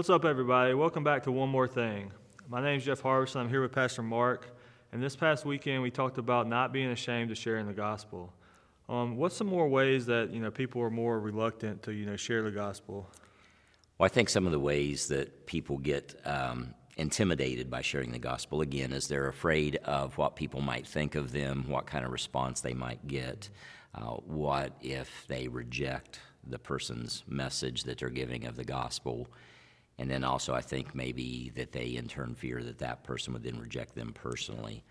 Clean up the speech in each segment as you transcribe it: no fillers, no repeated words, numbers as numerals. What's up, everybody? Welcome back to One More Thing. My name is Jeff Harvest, and I'm here with Pastor Mark. And this past weekend, we talked about not being ashamed of sharing the gospel. What's some more ways that people are more reluctant to share the gospel? Well, I think some of the ways that people get intimidated by sharing the gospel, again, is they're afraid of what people might think of them, what kind of response they might get, what if they reject the person's message that they're giving of the gospel. And then also I think maybe that they in turn fear that that person would then reject them personally.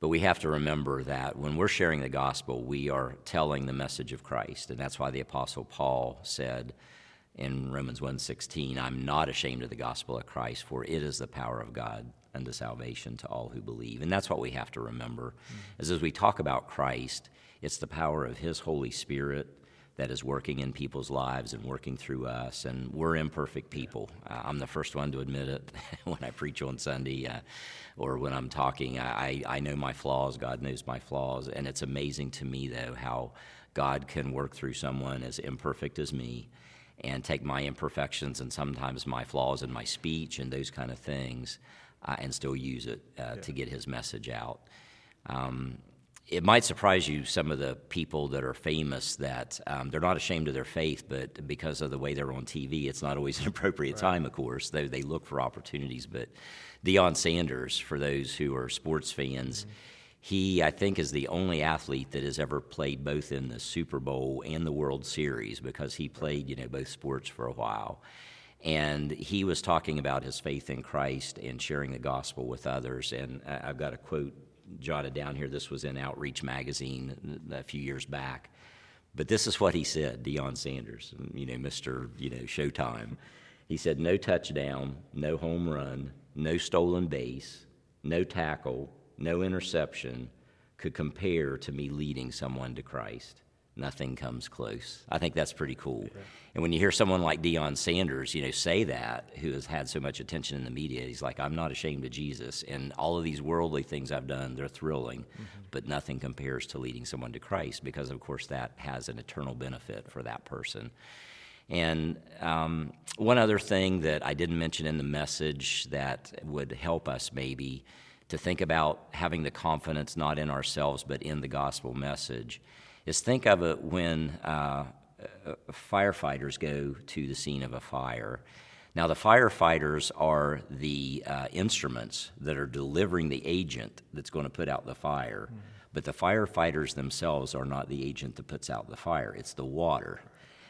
But we have to remember that when we're sharing the gospel, we are telling the message of Christ. And that's why the Apostle Paul said in Romans 1:16, "I'm not ashamed of the gospel of Christ, for it is the power of God unto salvation to all who believe." And that's what we have to remember, is as we talk about Christ, it's the power of His Holy Spirit that is working in people's lives and working through us, and we're imperfect people. I'm the first one to admit it when I preach on Sunday or when I'm talking. I know my flaws, God knows my flaws, and it's amazing to me, though, how God can work through someone as imperfect as me and take my imperfections and sometimes my flaws in my speech and those kind of things and still use it to get His message out. It might surprise you, some of the people that are famous, that they're not ashamed of their faith, but because of the way they're on TV, it's not always an appropriate time, of course, though they look for opportunities. But Deion Sanders, for those who are sports fans, he, I think, is the only athlete that has ever played both in the Super Bowl and the World Series, because he played, both sports for a while. And he was talking about his faith in Christ and sharing the gospel with others. And I've got a quote jotted down here. This was in Outreach Magazine a few years back. But this is what he said, Deion Sanders, Mr. Showtime. He said, "No touchdown, no home run, no stolen base, no tackle, no interception could compare to me leading someone to Christ. Nothing comes close." I think that's pretty cool. Yeah. And when you hear someone like Deion Sanders, say that, who has had so much attention in the media, he's like, "I'm not ashamed of Jesus, and all of these worldly things I've done, they're thrilling, but nothing compares to leading someone to Christ," because, of course, that has an eternal benefit for that person. And one other thing that I didn't mention in the message that would help us maybe to think about having the confidence not in ourselves but in the gospel message is think of it when firefighters go to the scene of a fire. Now, the firefighters are the instruments that are delivering the agent that's going to put out the fire, but the firefighters themselves are not the agent that puts out the fire. It's the water.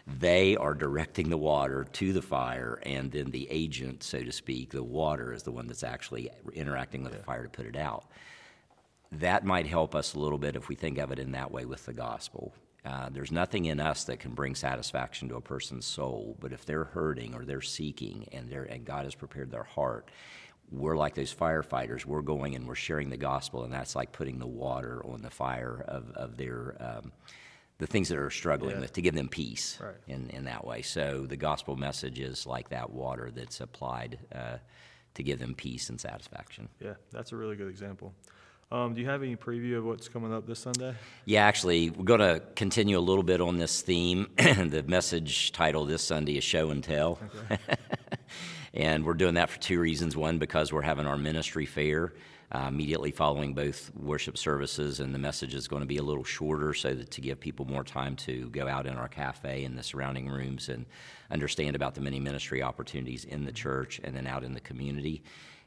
They are directing the water to the fire, and then the agent, so to speak, the water, is the one that's actually interacting with the fire to put it out. That might help us a little bit if we think of it in that way with the gospel. There's nothing in us that can bring satisfaction to a person's soul, but if they're hurting or they're seeking and God has prepared their heart, we're like those firefighters. We're going and we're sharing the gospel, and that's like putting the water on the fire of their the things that are struggling with, to give them peace in that way. So the gospel message is like that water that's applied to give them peace and satisfaction. Yeah, that's a really good example. Do you have any preview of what's coming up this Sunday? Yeah, actually, we're going to continue a little bit on this theme. The message title this Sunday is Show and Tell. Okay. And we're doing that for two reasons. One, because we're having our ministry fair immediately following both worship services, and the message is going to be a little shorter so that to give people more time to go out in our cafe and the surrounding rooms and understand about the many ministry opportunities in the church and then out in the community.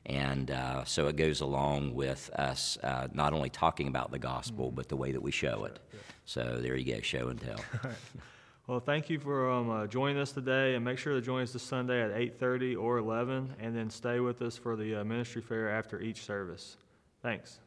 And so it goes along with us not only talking about the gospel, but the way that we show it. So there you go, show and tell. All right. Well, thank you for joining us today, and make sure to join us this Sunday at 8:30 or 11, and then stay with us for the ministry fair after each service. Thanks.